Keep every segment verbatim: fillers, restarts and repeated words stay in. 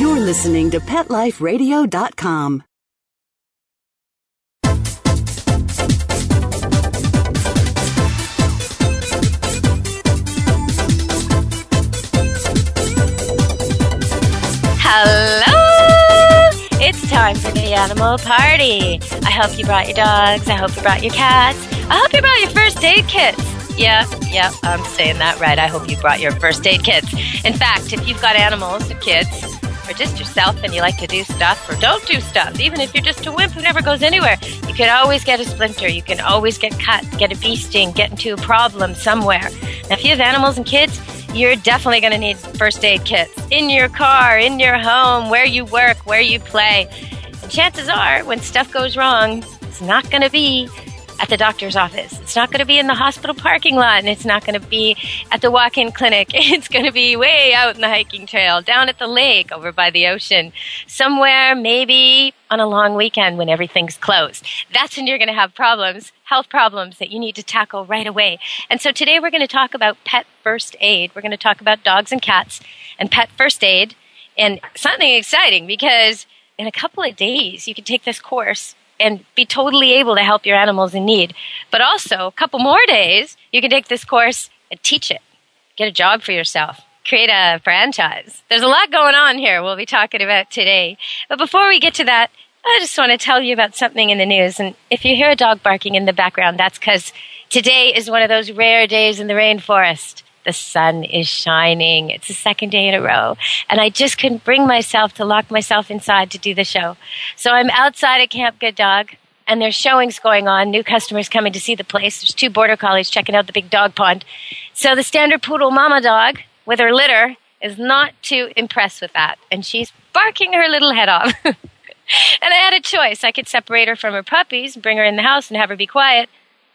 You're listening to Pet Life Radio dot com. Hello! It's time for the animal party. I hope you brought your dogs. I hope you brought your cats. I hope you brought your first aid kits. Yeah, yeah, I'm saying that right. I hope you brought your first aid kits. In fact, if you've got animals or kids or just yourself and you like to do stuff or don't do stuff, even if you're just a wimp who never goes anywhere, you can always get a splinter. You can always get cut, get a bee sting, get into a problem somewhere. Now, if you have animals and kids, you're definitely going to need first aid kits in your car, in your home, where you work, where you play. And chances are when stuff goes wrong, it's not going to be at the doctor's office. It's not going to be in the hospital parking lot, and it's not going to be at the walk-in clinic. It's going to be way out in the hiking trail, down at the lake, over by the ocean, somewhere maybe on a long weekend when everything's closed. That's when you're going to have problems, health problems that you need to tackle right away. And so today we're going to talk about pet first aid. We're going to talk about dogs and cats and pet first aid, and something exciting, because in a couple of days you can take this course and be totally able to help your animals in need. But also, a couple more days, you can take this course and teach it. Get a job for yourself. Create a franchise. There's a lot going on here we'll be talking about today. But before we get to that, I just want to tell you about something in the news. And if you hear a dog barking in the background, that's because today is one of those rare days in the rainforest. The sun is shining. It's the second day in a row. And I just couldn't bring myself to lock myself inside to do the show. So I'm outside at Camp Good Dog, and there's showings going on. New customers coming to see the place. There's two border collies checking out the big dog pond. So the standard poodle mama dog with her litter is not too impressed with that. And she's barking her little head off. And I had a choice. I could separate her from her puppies, bring her in the house, and have her be quiet.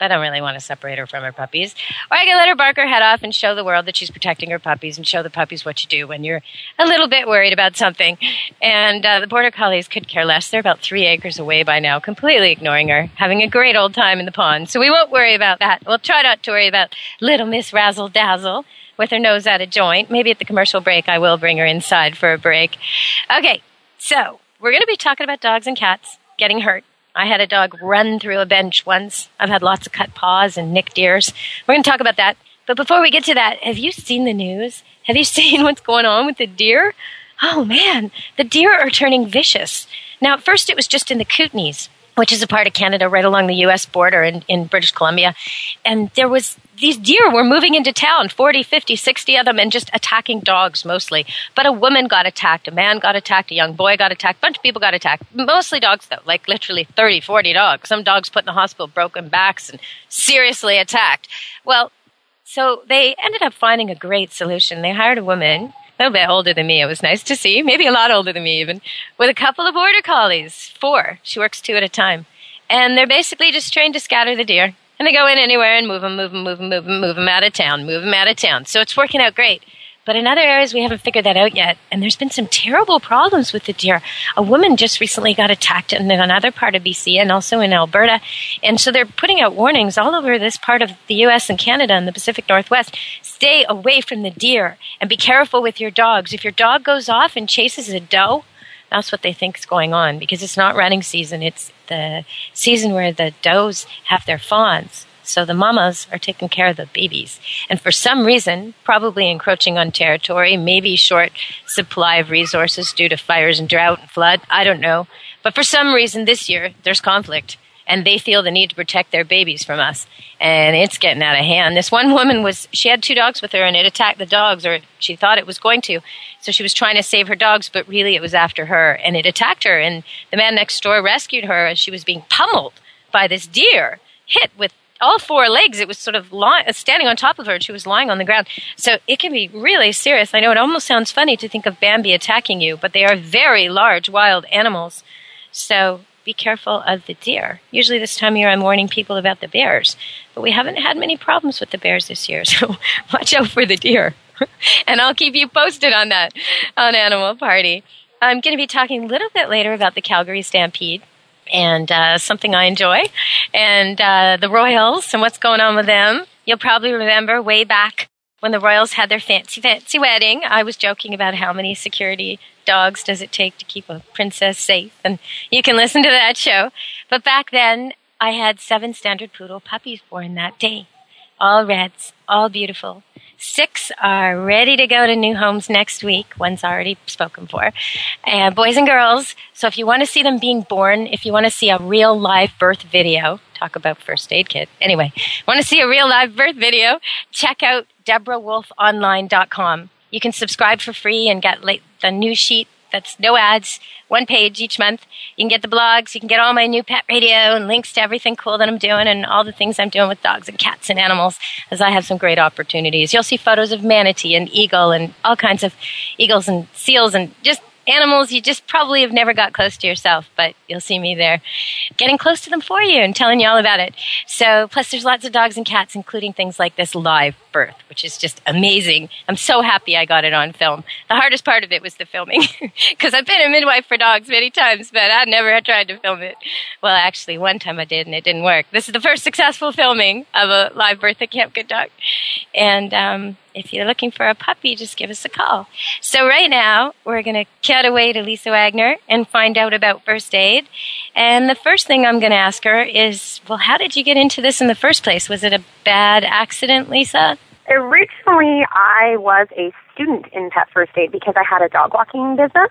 I don't really want to separate her from her puppies. Or I can let her bark her head off and show the world that she's protecting her puppies, and show the puppies what you do when you're a little bit worried about something. And uh, the border collies could care less. They're about three acres away by now, completely ignoring her, having a great old time in the pond. So we won't worry about that. We'll try not to worry about little Miss Razzle Dazzle with her nose out of joint. Maybe at the commercial break, I will bring her inside for a break. Okay, so we're going to be talking about dogs and cats getting hurt. I had a dog run through a bench once. I've had lots of cut paws and nicked ears. We're going to talk about that. But before we get to that, have you seen the news? Have you seen what's going on with the deer? Oh, man, the deer are turning vicious. Now, at first it was just in the Kootenays, which is a part of Canada right along the U S border in, in British Columbia. And there was these deer were moving into town, forty, fifty, sixty of them, and just attacking dogs mostly. But a woman got attacked, a man got attacked, a young boy got attacked, a bunch of people got attacked. Mostly dogs, though, like literally thirty, forty dogs. Some dogs put in the hospital, broken backs, and seriously attacked. Well, so they ended up finding a great solution. They hired a woman, a little bit older than me. It was nice to see, maybe a lot older than me even, with a couple of border collies, four. She works two at a time. And they're basically just trained to scatter the deer. And they go in anywhere and move them, move them, move them, move them, move them out of town, move them out of town. So it's working out great. But in other areas, we haven't figured that out yet. And there's been some terrible problems with the deer. A woman just recently got attacked in another part of B C and also in Alberta. And so they're putting out warnings all over this part of the U S and Canada and the Pacific Northwest. Stay away from the deer and be careful with your dogs. If your dog goes off and chases a doe, that's what they think is going on, because it's not running season. It's the season where the does have their fawns. So the mamas are taking care of the babies. And for some reason, probably encroaching on territory, maybe short supply of resources due to fires and drought and flood, I don't know. But for some reason this year, there's conflict. And they feel the need to protect their babies from us. And it's getting out of hand. This one woman, was she had two dogs with her, and it attacked the dogs, or she thought it was going to. So she was trying to save her dogs, but really it was after her. And it attacked her. And the man next door rescued her as she was being pummeled by this deer, hit with all four legs. It was sort of lying, standing on top of her, and she was lying on the ground. So it can be really serious. I know it almost sounds funny to think of Bambi attacking you, but they are very large wild animals. So be careful of the deer. Usually this time of year, I'm warning people about the bears, but we haven't had many problems with the bears this year, so watch out for the deer. And I'll keep you posted on that on Animal Party. I'm going to be talking a little bit later about the Calgary Stampede and uh, something I enjoy, and uh, the Royals and what's going on with them. You'll probably remember way back when the Royals had their fancy, fancy wedding, I was joking about how many security dogs does it take to keep a princess safe? And you can listen to that show. But back then, I had seven standard poodle puppies born that day. All reds, all beautiful. Six are ready to go to new homes next week. One's already spoken for. And boys and girls, so if you want to see them being born, if you want to see a real live birth video, talk about first aid kit. Anyway, want to see a real live birth video, check out Deborah Wolf Online dot com. You can subscribe for free and get late, the news sheet that's no ads, one page each month. You can get the blogs. You can get all my new pet radio and links to everything cool that I'm doing and all the things I'm doing with dogs and cats and animals, as I have some great opportunities. You'll see photos of manatee and eagle and all kinds of eagles and seals and just animals you just probably have never got close to yourself, but you'll see me there getting close to them for you and telling you all about it. So, plus there's lots of dogs and cats, including things like this live birth, which is just amazing. I'm so happy I got it on film. The hardest part of it was the filming, because I've been a midwife for dogs many times, but I never had tried to film it. Well, actually, one time I did, and it didn't work. This is the first successful filming of a live birth at Camp Good Dog. And um, if you're looking for a puppy, just give us a call. So right now, we're going to cut away to Lisa Wagner and find out about first aid. And the first thing I'm going to ask her is, well, how did you get into this in the first place? Was it a bad accident, Lisa? Originally, I was a student in pet first aid because I had a dog walking business.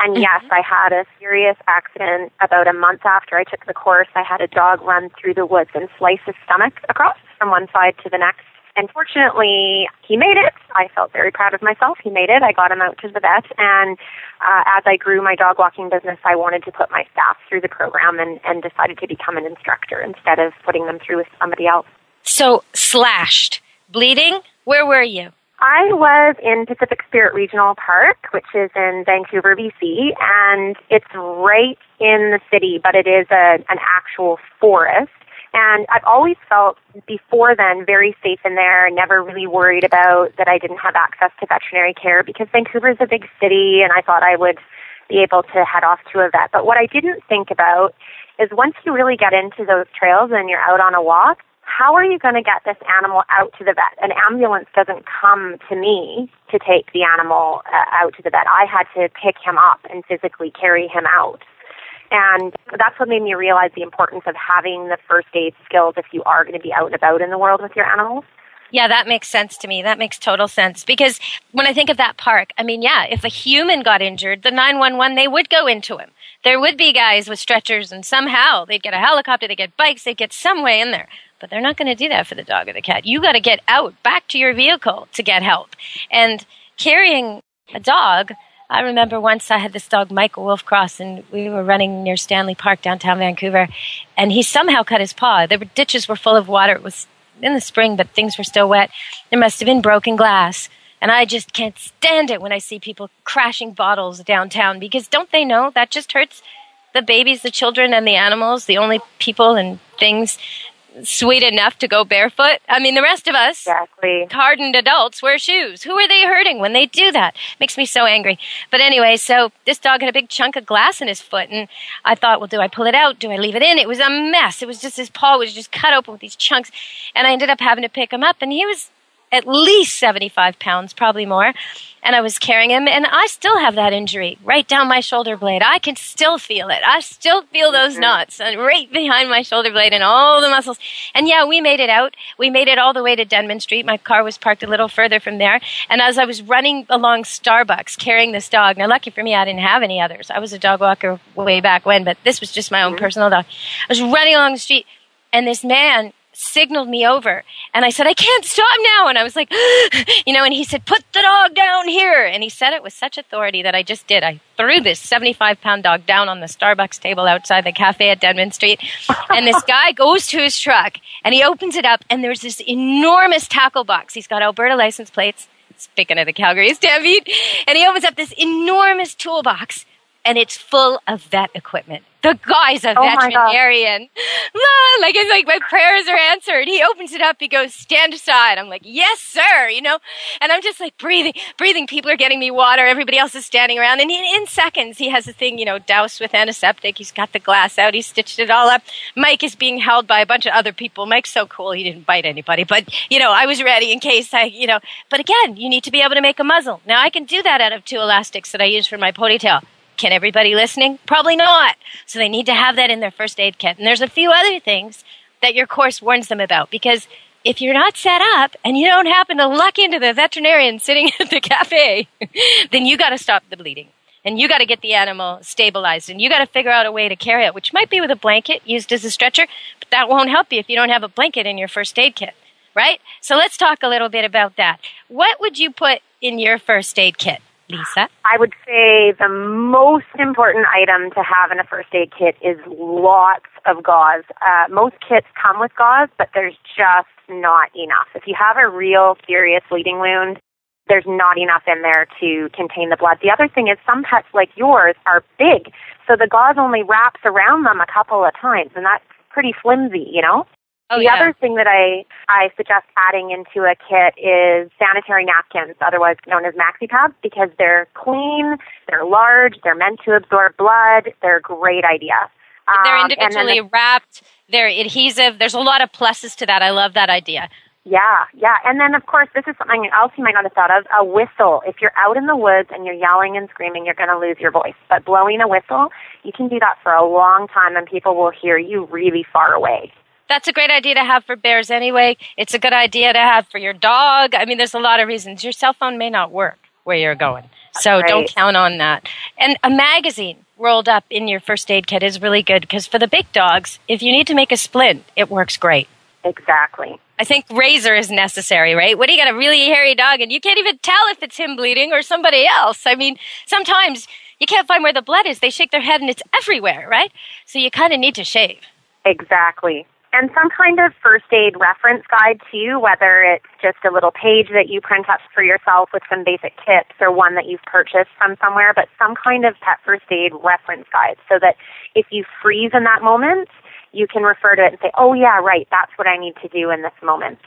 And mm-hmm. yes, I had a serious accident about a month after I took the course. I had a dog run through the woods and slice his stomach across from one side to the next. And fortunately, he made it. I felt very proud of myself. He made it. I got him out to the vet. And uh, as I grew my dog walking business, I wanted to put my staff through the program and, and decided to become an instructor instead of putting them through with somebody else. So, slashed, bleeding, where were you? I was in Pacific Spirit Regional Park, which is in Vancouver, B C, and it's right in the city, but it is a, an actual forest. And I've always felt before then very safe in there, never really worried about that I didn't have access to veterinary care because Vancouver is a big city and I thought I would be able to head off to a vet. But what I didn't think about is once you really get into those trails and you're out on a walk, how are you going to get this animal out to the vet? An ambulance doesn't come to me to take the animal uh, out to the vet. I had to pick him up and physically carry him out. And that's what made me realize the importance of having the first aid skills if you are going to be out and about in the world with your animals. Yeah, that makes sense to me. That makes total sense. Because when I think of that park, I mean, yeah, if a human got injured, the nine one one, they would go into him. There would be guys with stretchers and somehow they'd get a helicopter, they'd get bikes, they'd get some way in there. But they're not going to do that for the dog or the cat. You got to get out back to your vehicle to get help. And carrying a dog... I remember once I had this dog, Michael Wolfcross, and we were running near Stanley Park, downtown Vancouver, and he somehow cut his paw. The ditches were full of water. It was in the spring, but things were still wet. There must have been broken glass. And I just can't stand it when I see people crashing bottles downtown because don't they know that just hurts the babies, the children, and the animals, the only people and things sweet enough to go barefoot. I mean, the rest of us, exactly. Hardened adults, wear shoes. Who are they hurting when they do that? Makes me so angry. But anyway, so this dog had a big chunk of glass in his foot, and I thought, well, do I pull it out? Do I leave it in? It was a mess. It was just his paw was just cut open with these chunks, and I ended up having to pick him up, and he was at least seventy-five pounds, probably more, and I was carrying him, and I still have that injury right down my shoulder blade. I can still feel it. I still feel those mm-hmm. knots right behind my shoulder blade and all the muscles. And yeah, we made it out. We made it all the way to Denman Street. My car was parked a little further from there, and as I was running along Starbucks carrying this dog, now lucky for me, I didn't have any others. I was a dog walker way back when, but this was just my own mm-hmm. personal dog. I was running along the street, and this man signaled me over, and I said, I can't stop now, and I was like, you know, and he said, put the dog down here, and he said it with such authority that I just did. I threw this seventy-five pound dog down on the Starbucks table outside the cafe at Denman Street, and this guy goes to his truck, and he opens it up, and there's this enormous tackle box. He's got Alberta license plates, speaking of the Calgary Stampede, and he opens up this enormous toolbox, and it's full of vet equipment. The guy's a oh veterinarian. Like, it's like my prayers are answered. He opens it up. He goes, stand aside. I'm like, yes, sir, you know. And I'm just like breathing, breathing. People are getting me water. Everybody else is standing around. And in, in seconds, he has a thing, you know, doused with antiseptic. He's got the glass out. He's stitched it all up. Mike is being held by a bunch of other people. Mike's so cool. He didn't bite anybody. But, you know, I was ready in case I, you know. But again, you need to be able to make a muzzle. Now, I can do that out of two elastics that I use for my ponytail. Can everybody listening? Probably not. So they need to have that in their first aid kit. And there's a few other things that your course warns them about, because if you're not set up and you don't happen to luck into the veterinarian sitting at the cafe, then you got to stop the bleeding and you got to get the animal stabilized and you got to figure out a way to carry it, which might be with a blanket used as a stretcher, but that won't help you if you don't have a blanket in your first aid kit, right? So let's talk a little bit about that. What would you put in your first aid kit, Lisa? I would say the most important item to have in a first aid kit is lots of gauze. Uh, most kits come with gauze, but there's just not enough. If you have a real serious bleeding wound, there's not enough in there to contain the blood. The other thing is some pets like yours are big, so the gauze only wraps around them a couple of times, and that's pretty flimsy, you know? Oh, the yeah. other thing that I, I suggest adding into a kit is sanitary napkins, otherwise known as maxi pads, because they're clean, they're large, they're meant to absorb blood, they're a great idea. Um, they're individually the, wrapped, they're adhesive, there's a lot of pluses to that. I love that idea. Yeah, yeah. And then, of course, this is something else you might not have thought of, a whistle. If you're out in the woods and you're yelling and screaming, you're going to lose your voice. But blowing a whistle, you can do that for a long time and people will hear you really far away. That's a great idea to have for bears anyway. It's a good idea to have for your dog. I mean, there's a lot of reasons. Your cell phone may not work where you're going, so right. Don't count on that. And a magazine rolled up in your first aid kit is really good because for the big dogs, if you need to make a splint, it works great. Exactly. I think razor is necessary, right? What do you got a really hairy dog and you can't even tell if it's him bleeding or somebody else? I mean, sometimes you can't find where the blood is. They shake their head and it's everywhere, right? So you kind of need to shave. Exactly. And some kind of first aid reference guide too, whether it's just a little page that you print up for yourself with some basic tips or one that you've purchased from somewhere, but some kind of pet first aid reference guide so that if you freeze in that moment, you can refer to it and say, oh yeah, right, that's what I need to do in this moment.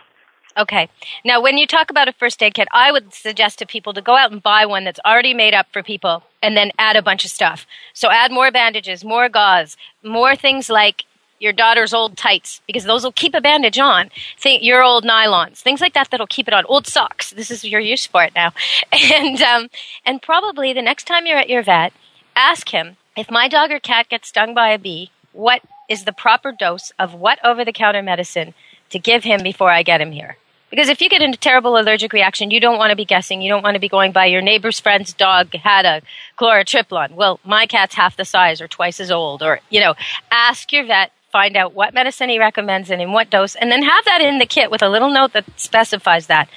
Okay. Now, when you talk about a first aid kit, I would suggest to people to go out and buy one that's already made up for people and then add a bunch of stuff. So add more bandages, more gauze, more things like your daughter's old tights, because those will keep a bandage on. Think your old nylons, things like that that'll keep it on. Old socks. This is your use for it now. And um, and probably the next time you're at your vet, ask him, if my dog or cat gets stung by a bee, what is the proper dose of what over-the-counter medicine to give him before I get him here? Because if you get a terrible allergic reaction, you don't want to be guessing. You don't want to be going by your neighbor's friend's dog had a chlorotriplon. Well, my cat's half the size or twice as old. Or, you know, ask your vet. Find out what medicine he recommends and in what dose, and then have that in the kit with a little note that specifies that.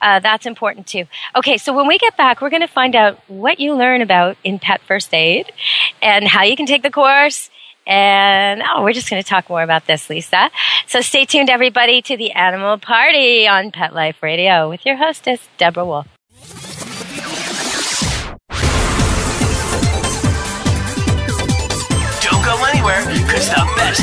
Uh, that's important too. Okay, so when we get back, we're going to find out what you learn about in pet first aid and how you can take the course. And oh, we're just going to talk more about this, Lisa. So stay tuned, everybody, to the Animal Party on Pet Life Radio with your hostess, Deborah Wolf. Because the best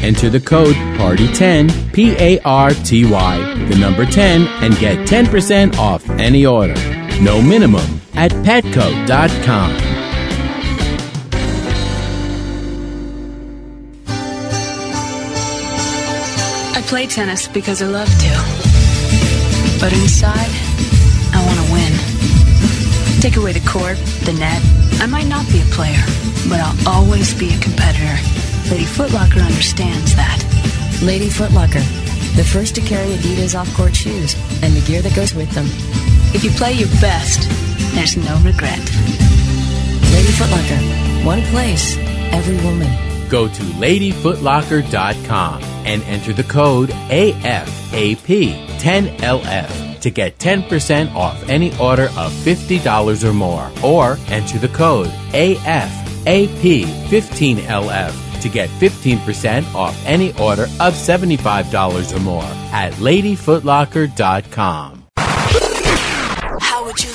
Enter the code party ten, P A R T Y, the number ten, and get ten percent off any order. No minimum at petco dot com. I play tennis because I love to. But inside, I want to win. Take away the court, the net. I might not be a player, but I'll always be a competitor. Lady Foot Locker understands that. Lady Foot Locker, the first to carry Adidas off-court shoes and the gear that goes with them. If you play your best, there's no regret. Lady Foot Locker, one place, every woman. Go to lady foot locker dot com and enter the code A F A P ten L F to get ten percent off any order of fifty dollars or more. Or enter the code A F A P fifteen L F to get fifteen percent off any order of seventy-five dollars or more at lady foot locker dot com. Would you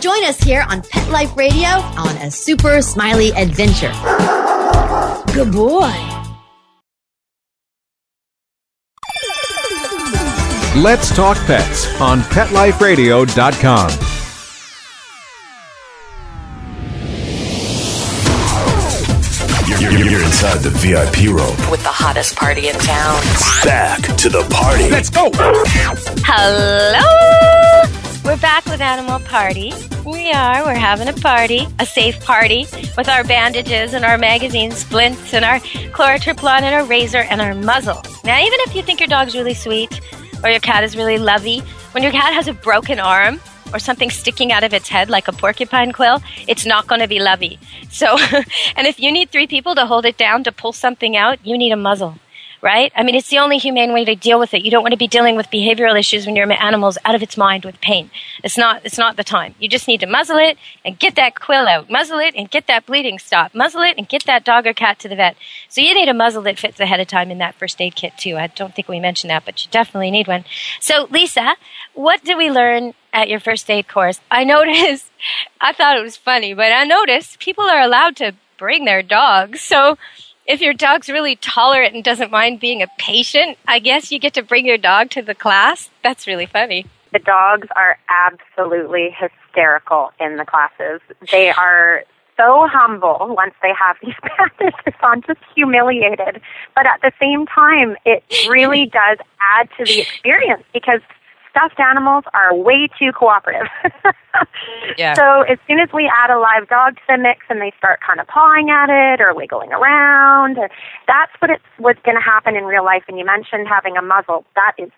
Join us here on Pet Life Radio on A Super Smiley Adventure. Good boy. Let's Talk Pets on pet life radio dot com. You're, you're, you're inside the V I P room with the hottest party in town. Back to the party. Let's go. Hello. We're back with Animal Party. We are. We're having a party, a safe party, with our bandages and our magazine splints and our chlorotriplon and our razor and our muzzle. Now, even if you think your dog's really sweet or your cat is really lovey, when your cat has a broken arm or something sticking out of its head like a porcupine quill, it's not going to be lovey. So, and if you need three people to hold it down to pull something out, you need a muzzle. Right? I mean, it's the only humane way to deal with it. You don't want to be dealing with behavioral issues when your animal's out of its mind with pain. It's not it's not the time. You just need to muzzle it and get that quill out. Muzzle it and get that bleeding stopped. Muzzle it and get that dog or cat to the vet. So you need a muzzle that fits ahead of time in that first aid kit too. I don't think we mentioned that, but you definitely need one. So, Lisa, what did we learn at your first aid course? I noticed, I thought it was funny, but I noticed people are allowed to bring their dogs. So if your dog's really tolerant and doesn't mind being a patient, I guess you get to bring your dog to the class. That's really funny. The dogs are absolutely hysterical in the classes. They are so humble once they have these bandages on, just humiliated. But at the same time, it really does add to the experience because stuffed animals are way too cooperative. Yeah. So as soon as we add a live dog to the mix and they start kind of pawing at it or wiggling around, that's what it's what's going to happen in real life. And you mentioned having a muzzle. That is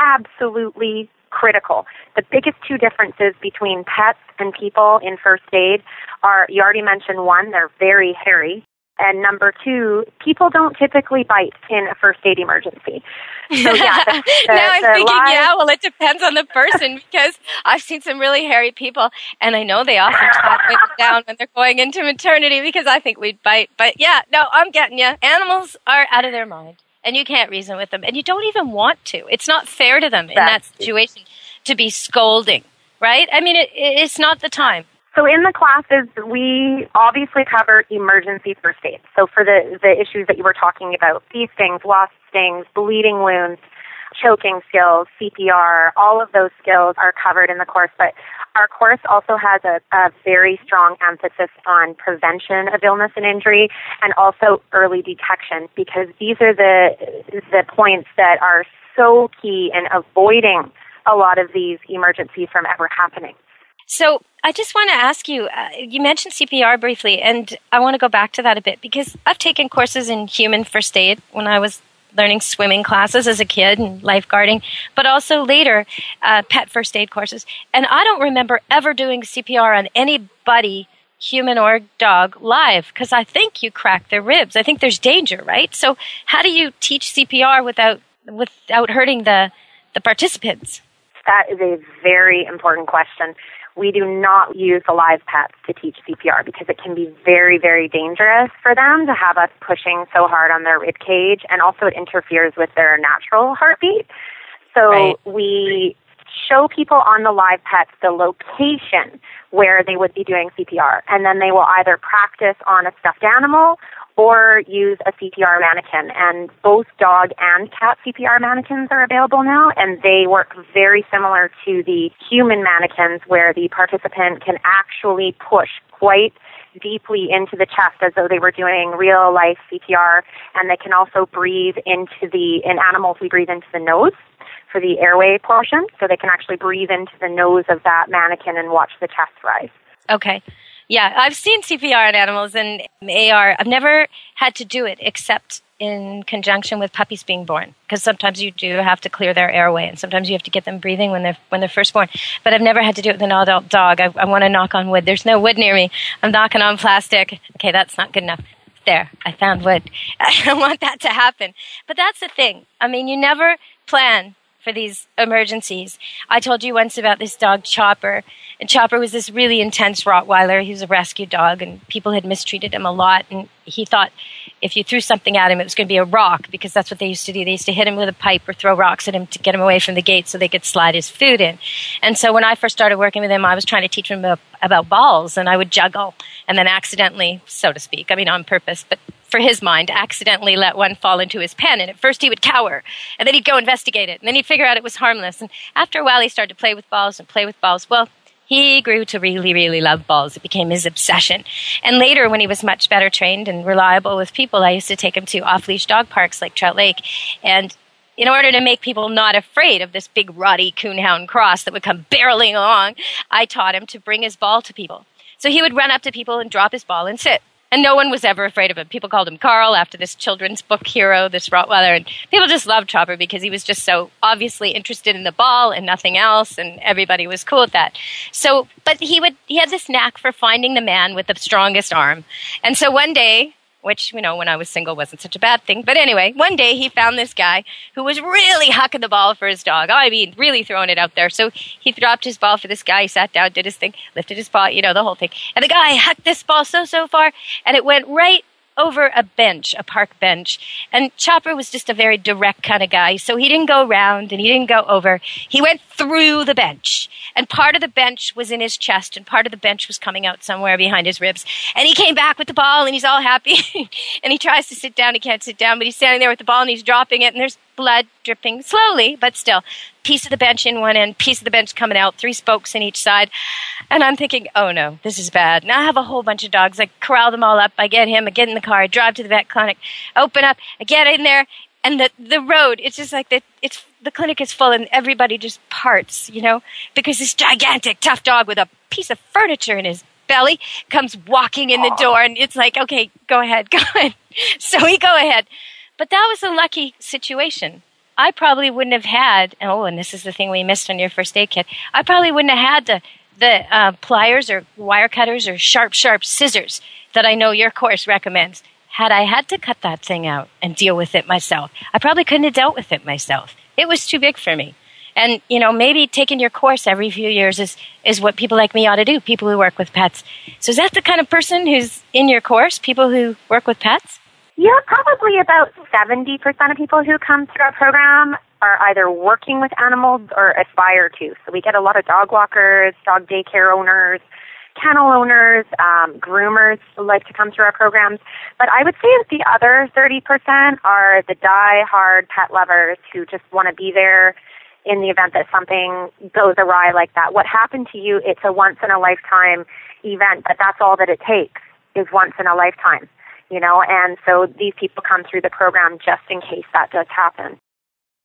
absolutely critical. The biggest two differences between pets and people in first aid are, you already mentioned one, they're very hairy. And number two, people don't typically bite in a first aid emergency. So yeah, the, the, now I'm thinking, live... yeah, well, it depends on the person because I've seen some really hairy people, and I know they often talk it down when they're going into maternity because I think we'd bite. But yeah, no, I'm getting you. Animals are out of their mind, and you can't reason with them, and you don't even want to. It's not fair to them in that situation to be scolding, right? I mean, it, it's not the time. So in the classes, we obviously cover emergency first aid. So for the, the issues that you were talking about, bee stings, wasp stings, bleeding wounds, choking skills, C P R, all of those skills are covered in the course. But our course also has a, a very strong emphasis on prevention of illness and injury and also early detection because these are the the points that are so key in avoiding a lot of these emergencies from ever happening. So I just want to ask you, uh, you mentioned C P R briefly, and I want to go back to that a bit because I've taken courses in human first aid when I was learning swimming classes as a kid and lifeguarding, but also later uh, pet first aid courses. And I don't remember ever doing C P R on anybody, human or dog, live because I think you crack their ribs. I think there's danger, right? So how do you teach C P R without without hurting the the participants? That is a very important question. we do not use the live pets to teach C P R because it can be very, very dangerous for them to have us pushing so hard on their rib cage, and also it interferes with their natural heartbeat. So right. we show people on the live pets the location where they would be doing C P R, and then they will either practice on a stuffed animal or use a C P R mannequin. And both dog and cat C P R mannequins are available now, and they work very similar to the human mannequins where the participant can actually push quite deeply into the chest as though they were doing real-life C P R, and they can also breathe into the, in animals we breathe into the nose for the airway portion, so they can actually breathe into the nose of that mannequin and watch the chest rise. Okay. Yeah, I've seen C P R in animals and A R. I've never had to do it except in conjunction with puppies being born, because sometimes you do have to clear their airway, and sometimes you have to get them breathing when they're when they're first born. But I've never had to do it with an adult dog. I, I want to knock on wood. There's no wood near me. I'm knocking on plastic. Okay, that's not good enough. There, I found wood. I don't want that to happen. But that's the thing. I mean, you never plan for these emergencies. I told you once about this dog, Chopper. And Chopper was this really intense Rottweiler. He was a rescue dog, and people had mistreated him a lot. And he thought if you threw something at him, it was going to be a rock, because that's what they used to do. They used to hit him with a pipe or throw rocks at him to get him away from the gate so they could slide his food in. And so when I first started working with him, I was trying to teach him about balls, and I would juggle and then accidentally, so to speak, I mean on purpose, but for his mind, accidentally let one fall into his pen. And at first he would cower, and then he'd go investigate it, and then he'd figure out it was harmless. And after a while, he started to play with balls and play with balls. Well, he grew to really, really love balls. It became his obsession. And later, when he was much better trained and reliable with people, I used to take him to off-leash dog parks like Trout Lake. And in order to make people not afraid of this big, rotty coonhound cross that would come barreling along, I taught him to bring his ball to people. So he would run up to people and drop his ball and sit. And no one was ever afraid of him. People called him Carl after this children's book hero, this Rottweiler. And people just loved Chopper because he was just so obviously interested in the ball and nothing else. And everybody was cool with that. So, but he would, he had this knack for finding the man with the strongest arm. And so one day, which, you know, when I was single wasn't such a bad thing. But anyway, one day he found this guy who was really hucking the ball for his dog. Oh, I mean, really throwing it out there. So he dropped his ball for this guy. He sat down, did his thing, lifted his paw, you know, the whole thing. And the guy hucked this ball so, so far, and it went right over a bench, a park bench. And Chopper was just a very direct kind of guy. So he didn't go round and he didn't go over. He went through the bench. And part of the bench was in his chest, and part of the bench was coming out somewhere behind his ribs. And he came back with the ball, and he's all happy. And he tries to sit down. He can't sit down, but he's standing there with the ball, and he's dropping it. And there's blood dripping slowly, but still. Piece of the bench in one end, piece of the bench coming out, three spokes in each side. And I'm thinking, oh no, this is bad. Now I have a whole bunch of dogs. I corral them all up. I get him. I get in the car. I drive to the vet clinic, open up. I get in there. And the, the road, it's just like the, it's, the clinic is full, and everybody just parts, you know, because this gigantic, tough dog with a piece of furniture in his belly comes walking in the door. And it's like, okay, go ahead, go ahead. So we go ahead. But that was a lucky situation. I probably wouldn't have had, oh, and this is the thing we missed on your first aid kit, I probably wouldn't have had the, the uh, pliers or wire cutters or sharp, sharp scissors that I know your course recommends. Had I had to cut that thing out and deal with it myself, I probably couldn't have dealt with it myself. It was too big for me. And, you know, maybe taking your course every few years is, is what people like me ought to do, people who work with pets. So is that the kind of person who's in your course, people who work with pets? Yeah, probably about seventy percent of people who come through our program are either working with animals or aspire to. So we get a lot of dog walkers, dog daycare owners, kennel owners, um, groomers who like to come through our programs. But I would say that the other thirty percent are the die-hard pet lovers who just want to be there in the event that something goes awry like that. What happened to you, it's a once-in-a-lifetime event, but that's all that it takes is once in a lifetime, you know. And so these people come through the program just in case that does happen.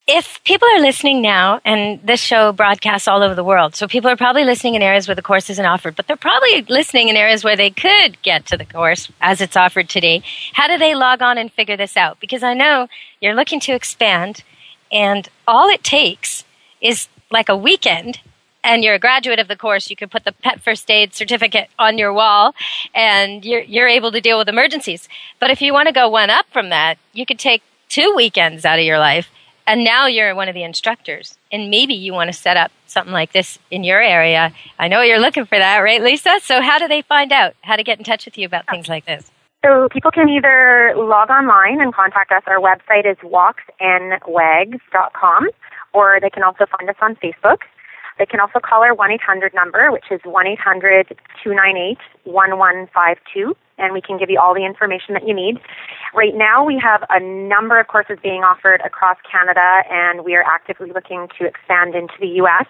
If people are listening now, and this show broadcasts all over the world, so people are probably listening in areas where the course isn't offered, but they're probably listening in areas where they could get to the course as it's offered today. How do they log on and figure this out? Because I know you're looking to expand, and all it takes is like a weekend, and you're a graduate of the course. You can put the pet first aid certificate on your wall, and you're, you're able to deal with emergencies. But if you want to go one up from that, you could take two weekends out of your life And now you're one of the instructors, and maybe you want to set up something like this in your area. I know you're looking for that, right, Lisa? So how do they find out how to get in touch with you about things like this? So people can either log online and contact us. Our website is walks and wags dot com, or they can also find us on Facebook. They can also call our one eight hundred number, which is one eight hundred two nine eight one one five two, and we can give you all the information that you need. Right now, we have a number of courses being offered across Canada, and we are actively looking to expand into the U S.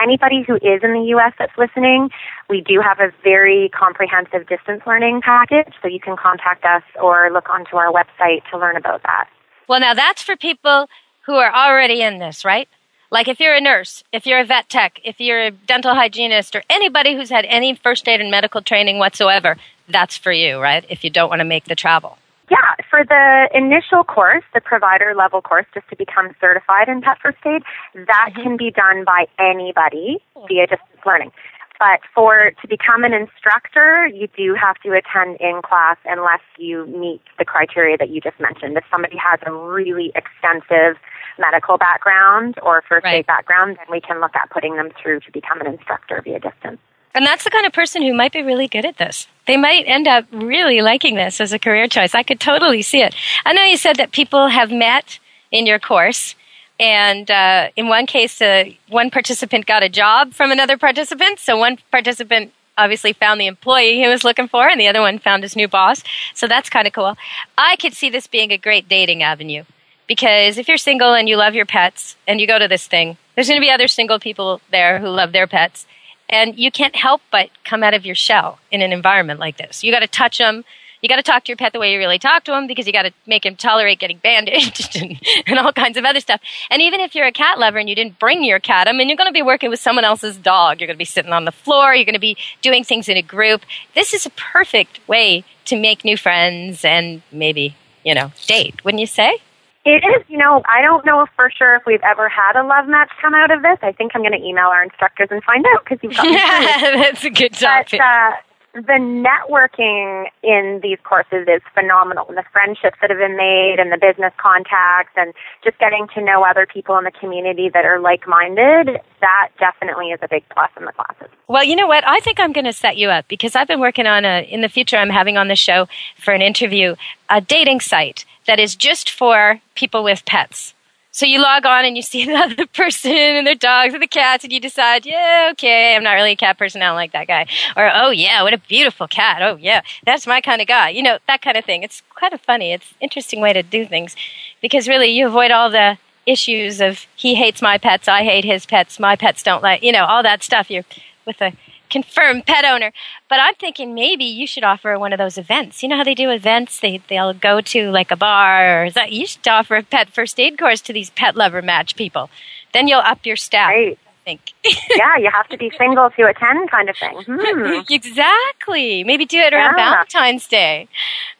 Anybody who is in the U S that's listening, we do have a very comprehensive distance learning package, so you can contact us or look onto our website to learn about that. Well, now that's for people who are already in this, right? Like if you're a nurse, if you're a vet tech, if you're a dental hygienist, or anybody who's had any first aid and medical training whatsoever, that's for you, right, if you don't want to make the travel? Yeah, for the initial course, the provider level course, just to become certified in pet first aid, that mm-hmm. can be done by anybody via distance learning. But for to become an instructor, you do have to attend in-class unless you meet the criteria that you just mentioned. If somebody has a really extensive medical background or first aid right. background, then we can look at putting them through to become an instructor via distance. And that's the kind of person who might be really good at this. They might end up really liking this as a career choice. I could totally see it. I know you said that people have met in your course. And uh, in one case, uh, one participant got a job from another participant. So one participant obviously found the employee he was looking for, and the other one found his new boss. So that's kind of cool. I could see this being a great dating avenue, because if you're single and you love your pets and you go to this thing, there's going to be other single people there who love their pets. And you can't help but come out of your shell in an environment like this. You got to touch them. You got to talk to your pet the way you really talk to him, because you got to make him tolerate getting bandaged and, and all kinds of other stuff. And even if you're a cat lover and you didn't bring your cat, I mean, you're going to be working with someone else's dog. You're going to be sitting on the floor. You're going to be doing things in a group. This is a perfect way to make new friends and maybe, you know, date, wouldn't you say? It is. You know, I don't know for sure if we've ever had a love match come out of this. I think I'm going to email our instructors and find out, because you've got me. Yeah, that's a good topic. But, uh, the networking in these courses is phenomenal, and the friendships that have been made and the business contacts and just getting to know other people in the community that are like-minded, that definitely is a big plus in the classes. Well, you know what? I think I'm going to set you up, because I've been working on a, in the future I'm having on the show for an interview, a dating site that is just for people with pets. So you log on and you see the other person and their dogs and the cats, and you decide, yeah, okay, I'm not really a cat person. I don't like that guy. Or, oh, yeah, what a beautiful cat. Oh, yeah, that's my kind of guy. You know, that kind of thing. It's kind of funny. It's an interesting way to do things, because really you avoid all the issues of he hates my pets, I hate his pets, my pets don't like, you know, all that stuff. You're with a confirmed pet owner. But I'm thinking maybe you should offer one of those events. You know how they do events? They, they'll go to like a bar, or that. You should offer a pet first aid course to these pet lover match people. Then you'll up your staff. Right. Yeah, you have to be single to attend, kind of thing. Hmm. Exactly. Maybe do it around yeah. Valentine's Day.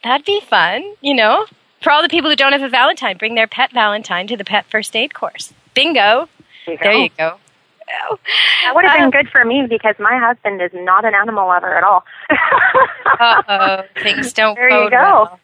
That'd be fun, you know. For all the people who don't have a Valentine, bring their pet Valentine to the pet first aid course. Bingo. There you go. There you go. That would have been good for me, because my husband is not an animal lover at all. Uh-oh, things don't go well. There you go.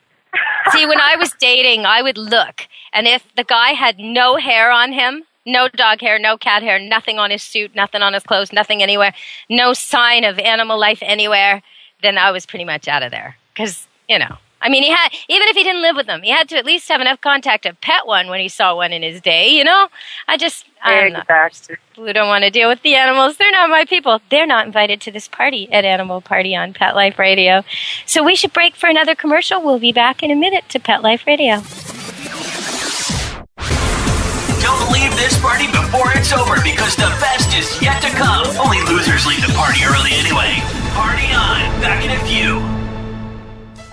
See, when I was dating, I would look, and if the guy had no hair on him, no dog hair, no cat hair, nothing on his suit, nothing on his clothes, nothing anywhere, no sign of animal life anywhere, then I was pretty much out of there. Because, you know, I mean, he had, even if he didn't live with them, he had to at least have enough contact to pet one when he saw one in his day, you know? I just, I'm not, people who don't want to deal with the animals, they're not my people. They're not invited to this party at Animal Party on Pet Life Radio. So we should break for another commercial. We'll be back in a minute to Pet Life Radio. Don't leave this party before it's over, because the best is yet to come. Only losers leave the party early anyway. Party on. Back in a few.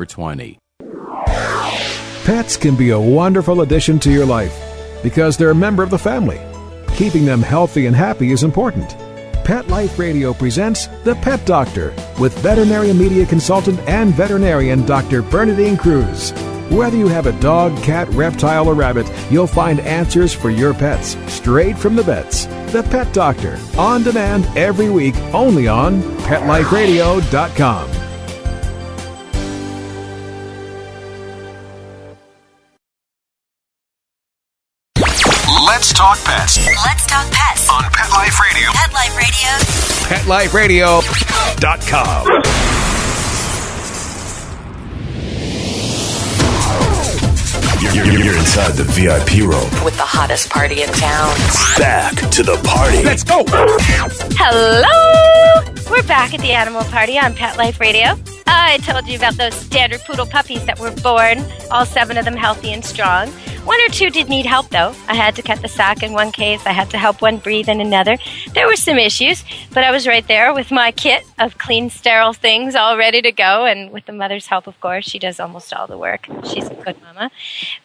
twenty. Pets can be a wonderful addition to your life because they're a member of the family. Keeping them healthy and happy is important. Pet Life Radio presents The Pet Doctor with veterinary media consultant and veterinarian Doctor Bernadine Cruz. Whether you have a dog, cat, reptile, or rabbit, you'll find answers for your pets straight from the vets. The Pet Doctor, on demand every week, only on pet life radio dot com. Let's talk pets. Let's talk pets on Pet Life Radio. Pet Life Radio. pet life radio dot com. You're, you're, you're inside the V I P room with the hottest party in town. Back to the party. Let's go. Hello. We're back at the animal party on Pet Life Radio. I told you about those standard poodle puppies that were born, all seven of them healthy and strong. One or two did need help, though. I had to cut the sock in one case. I had to help one breathe in another. There were some issues, but I was right there with my kit of clean, sterile things all ready to go, and with the mother's help, of course. She does almost all the work. She's a good mama.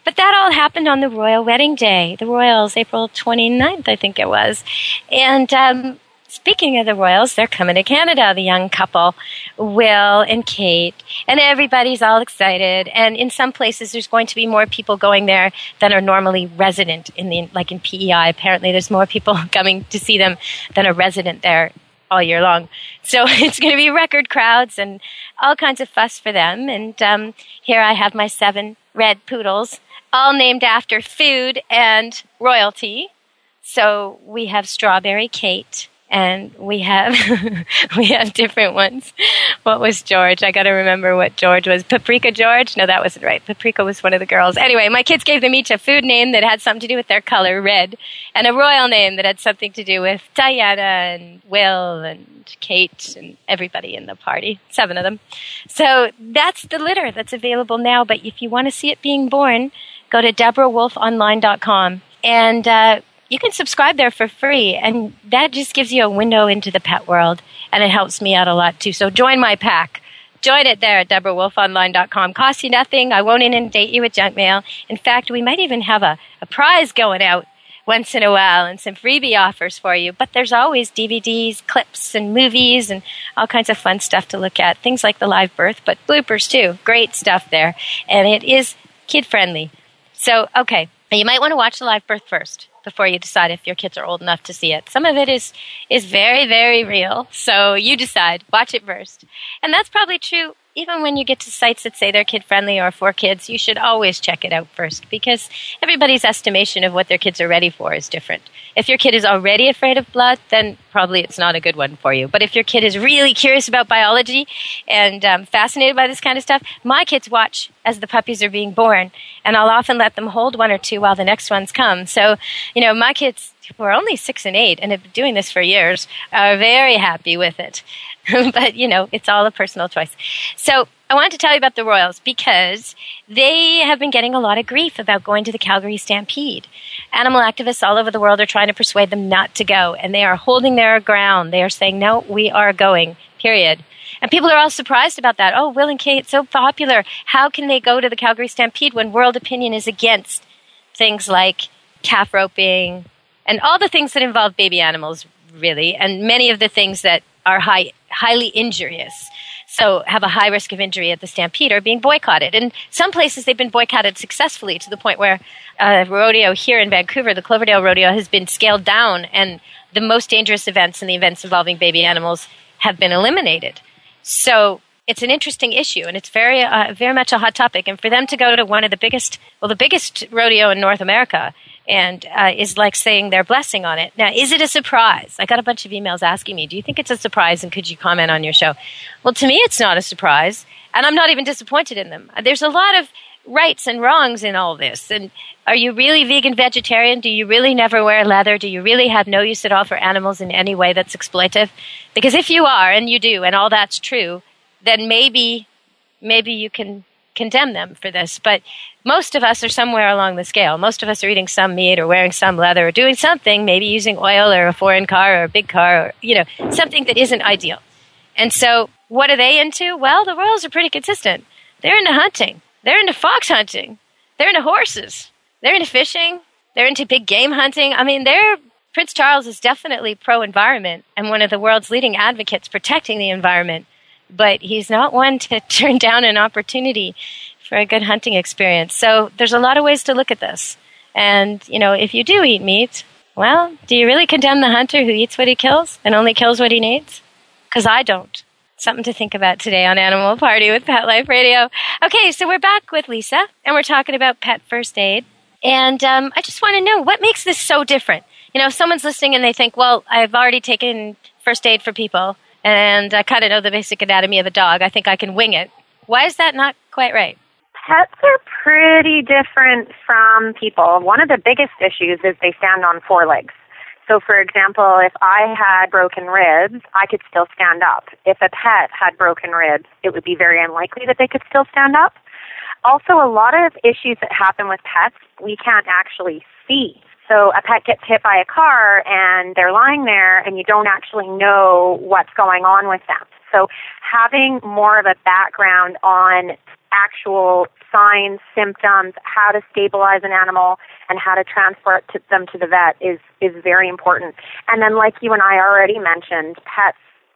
But that all happened on the royal wedding day. The royals, April twenty-ninth, I think it was. And um speaking of the royals, they're coming to Canada, the young couple, Will and Kate, and everybody's all excited. And in some places, there's going to be more people going there than are normally resident in the, like in P E I. Apparently, there's more people coming to see them than are resident there all year long. So it's going to be record crowds and all kinds of fuss for them. And um, here I have my seven red poodles, all named after food and royalty. So we have Strawberry Kate. And we have we have different ones. What was George? I got to remember what George was. Paprika George? No, that wasn't right. Paprika was one of the girls. Anyway, my kids gave them each a food name that had something to do with their color, red, and a royal name that had something to do with Diana and Will and Kate and everybody in the party. Seven of them. So that's the litter that's available now. But if you want to see it being born, go to Deborah Wolf Online dot com. And uh you can subscribe there for free, and that just gives you a window into the pet world, and it helps me out a lot, too. So join my pack. Join it there at Deborah Wolf Online dot com. Costs you nothing. I won't inundate you with junk mail. In fact, we might even have a, a prize going out once in a while and some freebie offers for you. But there's always D V Ds, clips, and movies, and all kinds of fun stuff to look at. Things like the live birth, but bloopers, too. Great stuff there. And it is kid-friendly. So, okay, you might want to watch the live birth first before you decide if your kids are old enough to see it. Some of it is is very, very real, so you decide. Watch it first. And that's probably true even when you get to sites that say they're kid-friendly or for kids. You should always check it out first because everybody's estimation of what their kids are ready for is different. If your kid is already afraid of blood, then probably it's not a good one for you. But if your kid is really curious about biology and um, fascinated by this kind of stuff, my kids watch as the puppies are being born, and I'll often let them hold one or two while the next ones come. So, you know, my kids who are only six and eight and have been doing this for years are very happy with it. But, you know, it's all a personal choice. So I wanted to tell you about the Royals because they have been getting a lot of grief about going to the Calgary Stampede. Animal activists all over the world are trying to persuade them not to go, and they are holding their ground. They are saying, no, we are going, period. And people are all surprised about that. Oh, Will and Kate, so popular. How can they go to the Calgary Stampede when world opinion is against things like calf roping and all the things that involve baby animals, really, and many of the things that are high, highly injurious, so have a high risk of injury at the Stampede, are being boycotted. And some places they've been boycotted successfully to the point where uh, rodeo here in Vancouver, the Cloverdale rodeo, has been scaled down, and the most dangerous events and the events involving baby animals have been eliminated. So it's an interesting issue, and it's very uh, very much a hot topic. And for them to go to one of the biggest, well, the biggest rodeo in North America, and uh, is like saying their blessing on it. Now, is it a surprise? I got a bunch of emails asking me, do you think it's a surprise, and could you comment on your show? Well, to me, it's not a surprise, and I'm not even disappointed in them. There's a lot of rights and wrongs in all this. And are you really vegan, vegetarian? Do you really never wear leather? Do you really have no use at all for animals in any way that's exploitive? Because if you are, and you do, and all that's true, then maybe maybe you can condemn them for this. But most of us are somewhere along the scale. Most of us are eating some meat or wearing some leather or doing something, maybe using oil or a foreign car or a big car or, you know, something that isn't ideal. And so what are they into? Well, the Royals are pretty consistent. They're into hunting. They're into fox hunting. They're into horses. They're into fishing. They're into big game hunting. I mean, they're, Prince Charles is definitely pro-environment and one of the world's leading advocates protecting the environment. But he's not one to turn down an opportunity for a good hunting experience. So there's a lot of ways to look at this. And, you know, if you do eat meat, well, do you really condemn the hunter who eats what he kills and only kills what he needs? Because I don't. Something to think about today on Animal Party with Pet Life Radio. Okay, so we're back with Lisa, and we're talking about pet first aid. And um, I just want to know, what makes this so different? You know, if someone's listening and they think, well, I've already taken first aid for people, and I kind of know the basic anatomy of a dog. I think I can wing it. Why is that not quite right? Pets are pretty different from people. One of the biggest issues is they stand on four legs. So, for example, if I had broken ribs, I could still stand up. If a pet had broken ribs, it would be very unlikely that they could still stand up. Also, a lot of issues that happen with pets, we can't actually see. So a pet gets hit by a car and they're lying there and you don't actually know what's going on with them. So having more of a background on actual signs, symptoms, how to stabilize an animal and how to transfer to them to the vet is, is very important. And then like you and I already mentioned, pets,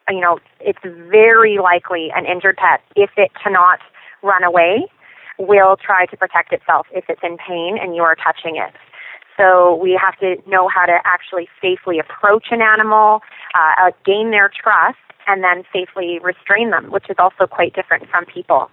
you know, it's very likely an injured pet, if it cannot run away, will try to protect itself if it's in pain and you are touching it. So we have to know how to actually safely approach an animal, uh, gain their trust, and then safely restrain them, which is also quite different from people.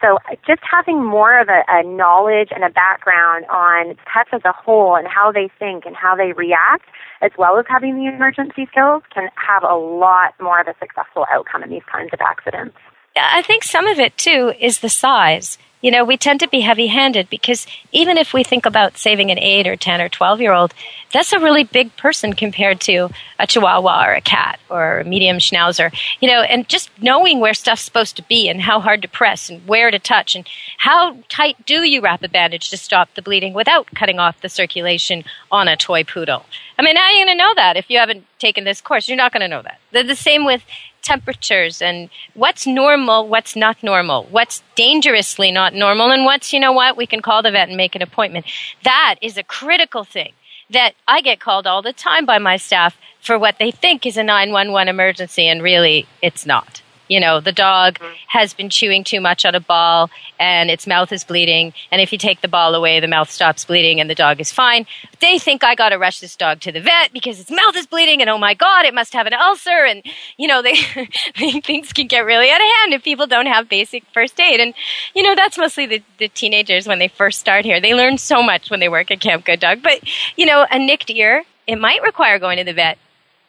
So just having more of a, a knowledge and a background on pets as a whole and how they think and how they react, as well as having the emergency skills, can have a lot more of a successful outcome in these kinds of accidents. I think some of it, too, is the size. You know, we tend to be heavy-handed because even if we think about saving an eight or ten or twelve-year-old, that's a really big person compared to a chihuahua or a cat or a medium schnauzer. You know, and just knowing where stuff's supposed to be and how hard to press and where to touch and how tight do you wrap a bandage to stop the bleeding without cutting off the circulation on a toy poodle. I mean, how are you going to know that if you haven't taken this course? You're not going to know that. They're the same with temperatures and what's normal, what's not normal, what's dangerously not normal, and what's, you know what, we can call the vet and make an appointment. That is a critical thing that I get called all the time by my staff for what they think is a nine one one emergency, and really it's not. You know, the dog has been chewing too much on a ball and its mouth is bleeding, and if you take the ball away, the mouth stops bleeding and the dog is fine. But they think I got to rush this dog to the vet because its mouth is bleeding and, oh, my God, it must have an ulcer. And, you know, they things can get really out of hand if people don't have basic first aid. And, you know, that's mostly the, the teenagers when they first start here. They learn so much when they work at Camp Good Dog. But, you know, a nicked ear, it might require going to the vet,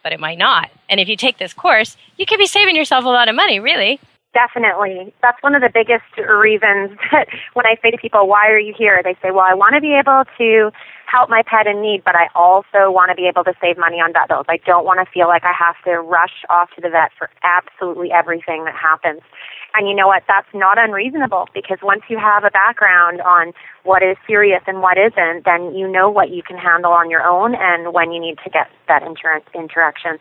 but it might not. And if you take this course, you could be saving yourself a lot of money, really. Definitely. That's one of the biggest reasons that when I say to people, why are you here? They say, well, I want to be able to help my pet in need, but I also want to be able to save money on vet bills. I don't want to feel like I have to rush off to the vet for absolutely everything that happens. And you know what? That's not unreasonable, because once you have a background on what is serious and what isn't, then you know what you can handle on your own and when you need to get that insurance interaction.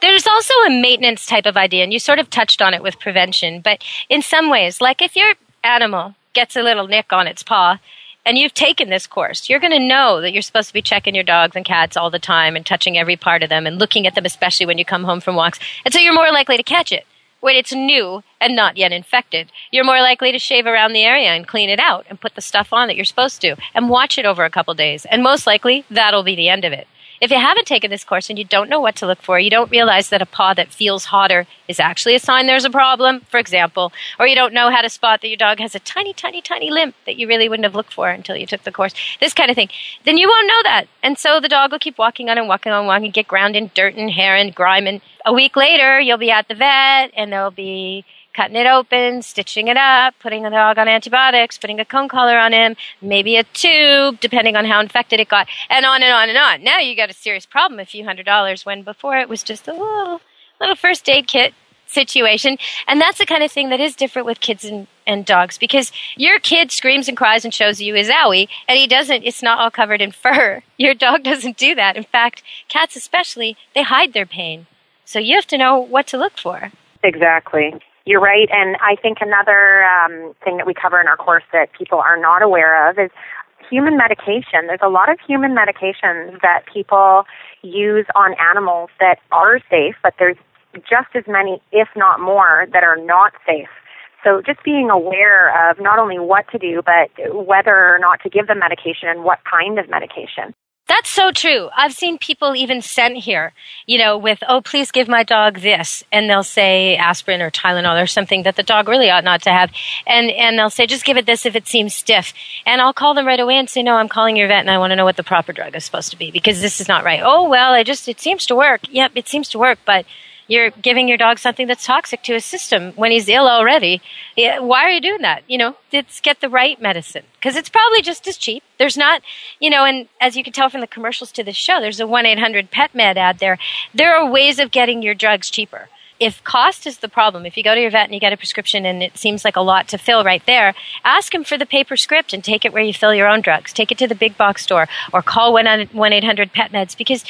There's also a maintenance type of idea, and you sort of touched on it with prevention, but in some ways, like if your animal gets a little nick on its paw and you've taken this course, you're going to know that you're supposed to be checking your dogs and cats all the time and touching every part of them and looking at them, especially when you come home from walks. And so you're more likely to catch it when it's new and not yet infected. You're more likely to shave around the area and clean it out and put the stuff on that you're supposed to and watch it over a couple days. And most likely, that'll be the end of it. If you haven't taken this course and you don't know what to look for, you don't realize that a paw that feels hotter is actually a sign there's a problem, for example, or you don't know how to spot that your dog has a tiny, tiny, tiny limp that you really wouldn't have looked for until you took the course, this kind of thing, then you won't know that. And so the dog will keep walking on and walking on and walking, get ground in dirt and hair and grime. And a week later, you'll be at the vet and they'll be cutting it open, stitching it up, putting the dog on antibiotics, putting a cone collar on him, maybe a tube, depending on how infected it got, and on and on and on. Now you got a serious problem, a few hundred dollars, when before it was just a little, little first aid kit situation. And that's the kind of thing that is different with kids and, and dogs, because your kid screams and cries and shows you his owie, and he doesn't, it's not all covered in fur. Your dog doesn't do that. In fact, cats especially, they hide their pain. So you have to know what to look for. Exactly. You're right, and I think another um, thing that we cover in our course that people are not aware of is human medication. There's a lot of human medications that people use on animals that are safe, but there's just as many, if not more, that are not safe. So just being aware of not only what to do, but whether or not to give them medication and what kind of medication. That's so true. I've seen people even sent here, you know, with, oh, please give my dog this. And they'll say aspirin or Tylenol or something that the dog really ought not to have. And and they'll say, just give it this if it seems stiff. And I'll call them right away and say, no, I'm calling your vet and I want to know what the proper drug is supposed to be because this is not right. Oh, well, I just, it seems to work. Yep, it seems to work, but you're giving your dog something that's toxic to his system when he's ill already. Why are you doing that? You know, let's get the right medicine because it's probably just as cheap. There's not, you know, and as you can tell from the commercials to this show, there's a one eight hundred pet med ad there. There are ways of getting your drugs cheaper. If cost is the problem, if you go to your vet and you get a prescription and it seems like a lot to fill right there, ask him for the paper script and take it where you fill your own drugs. Take it to the big box store or call one eight hundred pet meds because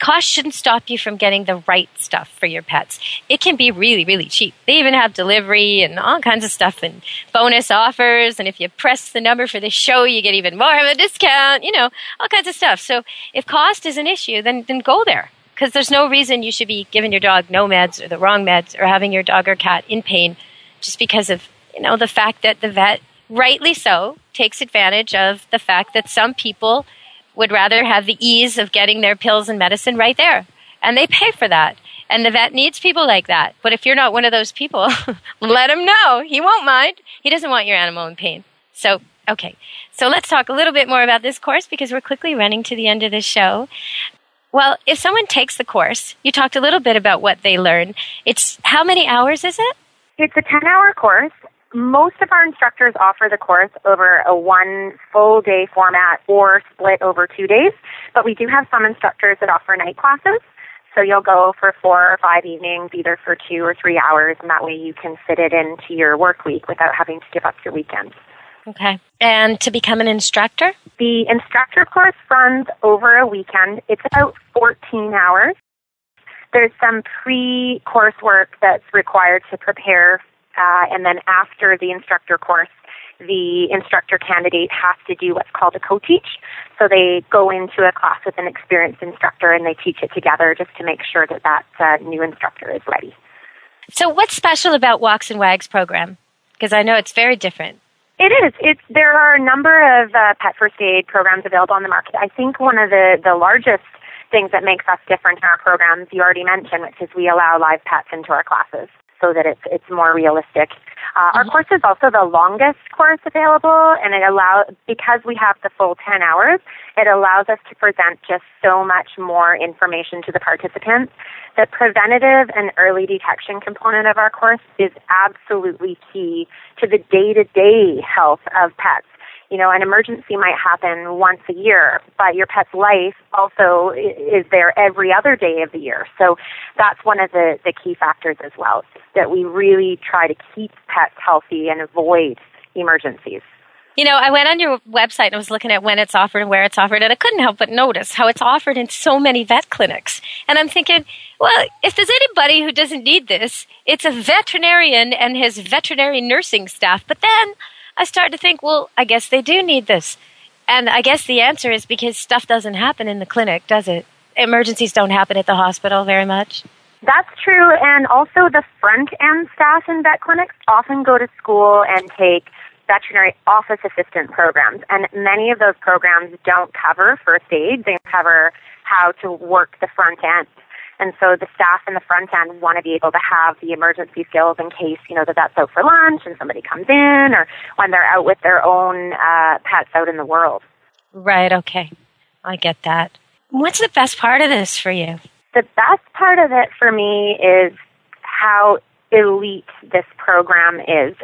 cost shouldn't stop you from getting the right stuff for your pets. It can be really, really cheap. They even have delivery and all kinds of stuff and bonus offers. And if you press the number for the show, you get even more of a discount, you know, all kinds of stuff. So if cost is an issue, then, then go there because there's no reason you should be giving your dog no meds or the wrong meds or having your dog or cat in pain just because of, you know, the fact that the vet, rightly so, takes advantage of the fact that some people would rather have the ease of getting their pills and medicine right there. And they pay for that. And the vet needs people like that. But if you're not one of those people, let him know. He won't mind. He doesn't want your animal in pain. So, okay. So let's talk a little bit more about this course because we're quickly running to the end of the show. Well, if someone takes the course, you talked a little bit about what they learn. It's how many hours is it? It's a ten-hour course. Most of our instructors offer the course over a one full day format or split over two days, but we do have some instructors that offer night classes. So you'll go for four or five evenings, either for two or three hours, and that way you can fit it into your work week without having to give up your weekends. Okay. And to become an instructor? The instructor course runs over a weekend. It's about fourteen hours. There's some pre-course work that's required to prepare. Uh, and then after the instructor course, the instructor candidate has to do what's called a co-teach. So they go into a class with an experienced instructor and they teach it together just to make sure that that uh, new instructor is ready. So what's special about Walks and Wags program? Because I know it's very different. It is. It's, there are a number of uh, pet first aid programs available on the market. I think one of the, the largest things that makes us different in our programs, you already mentioned, which is we allow live pets into our classes. so that it's it's more realistic. Uh, our course is also the longest course available, and it allows, because we have the full ten hours, it allows us to present just so much more information to the participants. The preventative and early detection component of our course is absolutely key to the day-to-day health of pets. You know, an emergency might happen once a year, but your pet's life also is there every other day of the year. So that's one of the, the key factors as well, that we really try to keep pets healthy and avoid emergencies. You know, I went on your website and I was looking at when it's offered and where it's offered, and I couldn't help but notice how it's offered in so many vet clinics. And I'm thinking, well, if there's anybody who doesn't need this, it's a veterinarian and his veterinary nursing staff. But then I started to think, well, I guess they do need this. And I guess the answer is because stuff doesn't happen in the clinic, does it? Emergencies don't happen at the hospital very much. That's true. And also the front-end staff in vet clinics often go to school and take veterinary office assistant programs. And many of those programs don't cover first aid. They cover how to work the front end. And so the staff in the front end want to be able to have the emergency skills in case, you know, the vet's out for lunch and somebody comes in, or when they're out with their own uh, pets out in the world. Right, okay. I get that. What's the best part of this for you? The best part of it for me is how elite this program is.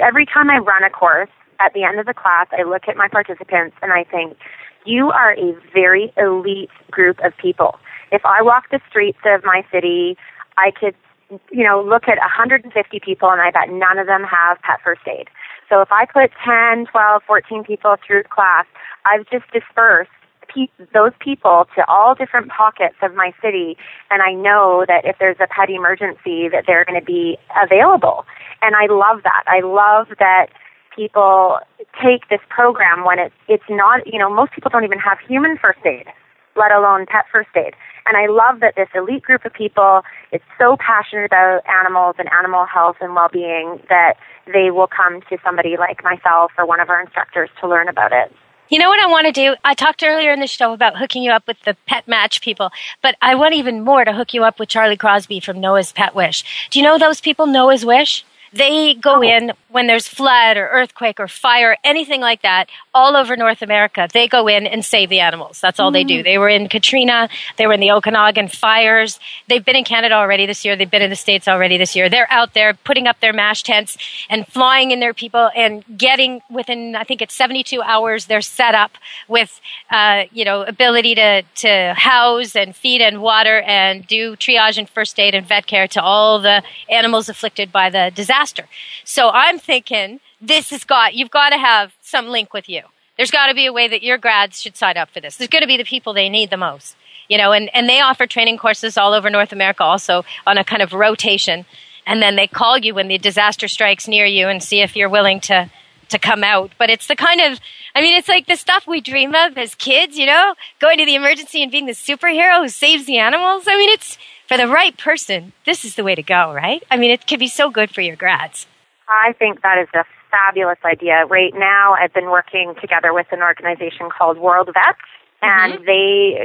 Every time I run a course, at the end of the class, I look at my participants and I think, you are a very elite group of people. If I walk the streets of my city, I could, you know, look at one hundred fifty people, and I bet none of them have pet first aid. So if I put ten, twelve, fourteen people through class, I've just dispersed pe- those people to all different pockets of my city, and I know that if there's a pet emergency that they're going to be available. And I love that. I love that people take this program when it's, it's not, you know, most people don't even have human first aid, let alone pet first aid. And I love that this elite group of people is so passionate about animals and animal health and well-being that they will come to somebody like myself or one of our instructors to learn about it. You know what I want to do? I talked earlier in the show about hooking you up with the pet match people, but I want even more to hook you up with Charlie Crosby from Noah's Pet Wish. Do you know those people, Noah's Wish? They go oh. in when there's flood or earthquake or fire, anything like that, all over North America. They go in and save the animals. That's all mm-hmm. they do. They were in Katrina. They were in the Okanagan fires. They've been in Canada already this year. They've been in the States already this year. They're out there putting up their MASH tents and flying in their people and getting within, I think it's seventy-two hours, they're set up with, uh, you know, ability to, to house and feed and water and do triage and first aid and vet care to all the animals afflicted by the disaster. So I'm thinking this has got, you've got to have some link with you. There's got to be a way that your grads should sign up for this. There's going to be the people they need the most, you know, and, and they offer training courses all over North America also on a kind of rotation. And then they call you when the disaster strikes near you and see if you're willing to, to come out. But it's the kind of, I mean, it's like the stuff we dream of as kids, you know, going to the emergency and being the superhero who saves the animals. I mean, it's, for the right person, this is the way to go, right? I mean, it could be so good for your grads. I think that is a fabulous idea. Right now, I've been working together with an organization called World Vets, and mm-hmm.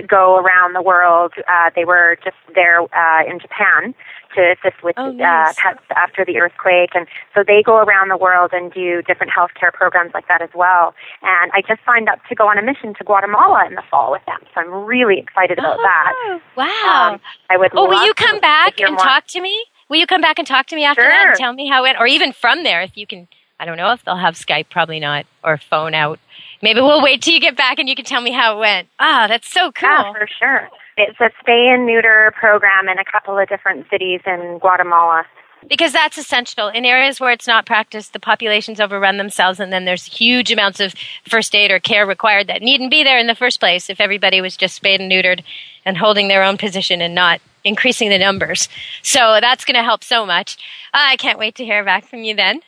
they go around the world. Uh, they were just there uh, in Japan to assist with oh, nice. uh, pets after the earthquake. And so they go around the world and do different healthcare programs like that as well. And I just signed up to go on a mission to Guatemala in the fall with them. So I'm really excited about oh, that. Wow. Um, I would oh, love will you come back and more. talk to me? Will you come back and talk to me after sure. that and tell me how it, or even from there if you can, I don't know if they'll have Skype, probably not, or phone out. Maybe we'll wait till you get back and you can tell me how it went. Ah, oh, that's so cool. Yeah, for sure. It's a spay and neuter program in a couple of different cities in Guatemala. Because that's essential. In areas where it's not practiced, the populations overrun themselves, and then there's huge amounts of first aid or care required that needn't be there in the first place if everybody was just spayed and neutered and holding their own position and not increasing the numbers. So that's going to help so much. I can't wait to hear back from you then.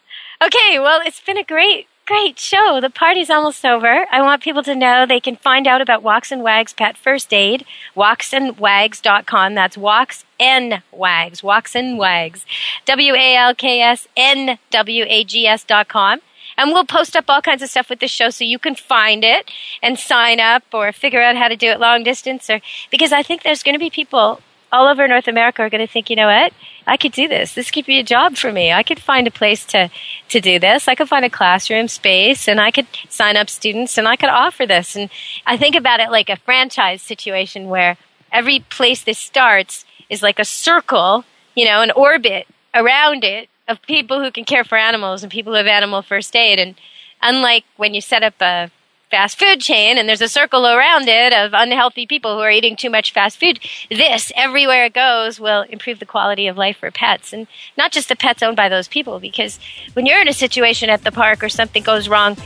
Okay, well, it's been a great Great show. The party's almost over. I want people to know they can find out about Walks and Wags Pet First Aid, walks and wags dot com. That's Walks and Wags, Walks and Wags, W A L K S N W A G S dot com. And we'll post up all kinds of stuff with this show so you can find it and sign up or figure out how to do it long distance, or because I think there's going to be people all over North America are going to think, you know what, I could do this. This could be a job for me. I could find a place to, to do this. I could find a classroom space, and I could sign up students, and I could offer this. And I think about it like a franchise situation where every place this starts is like a circle, you know, an orbit around it of people who can care for animals and people who have animal first aid. And unlike when you set up a fast food chain and there's a circle around it of unhealthy people who are eating too much fast food, this, everywhere it goes, will improve the quality of life for pets. And not just the pets owned by those people, because when you're in a situation at the park or something goes wrong,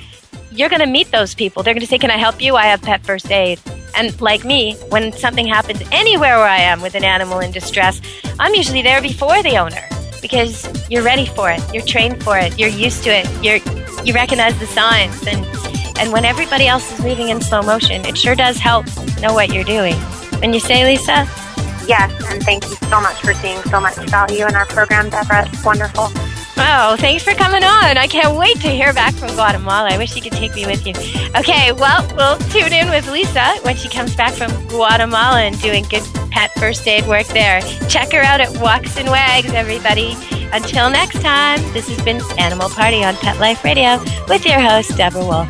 you're going to meet those people. They're going to say, can I help you? I have pet first aid. And like me, when something happens anywhere where I am with an animal in distress, I'm usually there before the owner, because you're ready for it. You're trained for it. You're used to it. You're, you recognize the signs. And And when everybody else is moving in slow motion, it sure does help know what you're doing. Wouldn't you say, Lisa? Yes, and thank you so much for seeing so much value in our program, Deborah. It's wonderful. Oh, thanks for coming on. I can't wait to hear back from Guatemala. I wish you could take me with you. Okay, well, we'll tune in with Lisa when she comes back from Guatemala and doing good pet first aid work there. Check her out at Walks and Wags, everybody. Until next time, this has been Animal Party on Pet Life Radio with your host, Deborah Wolf.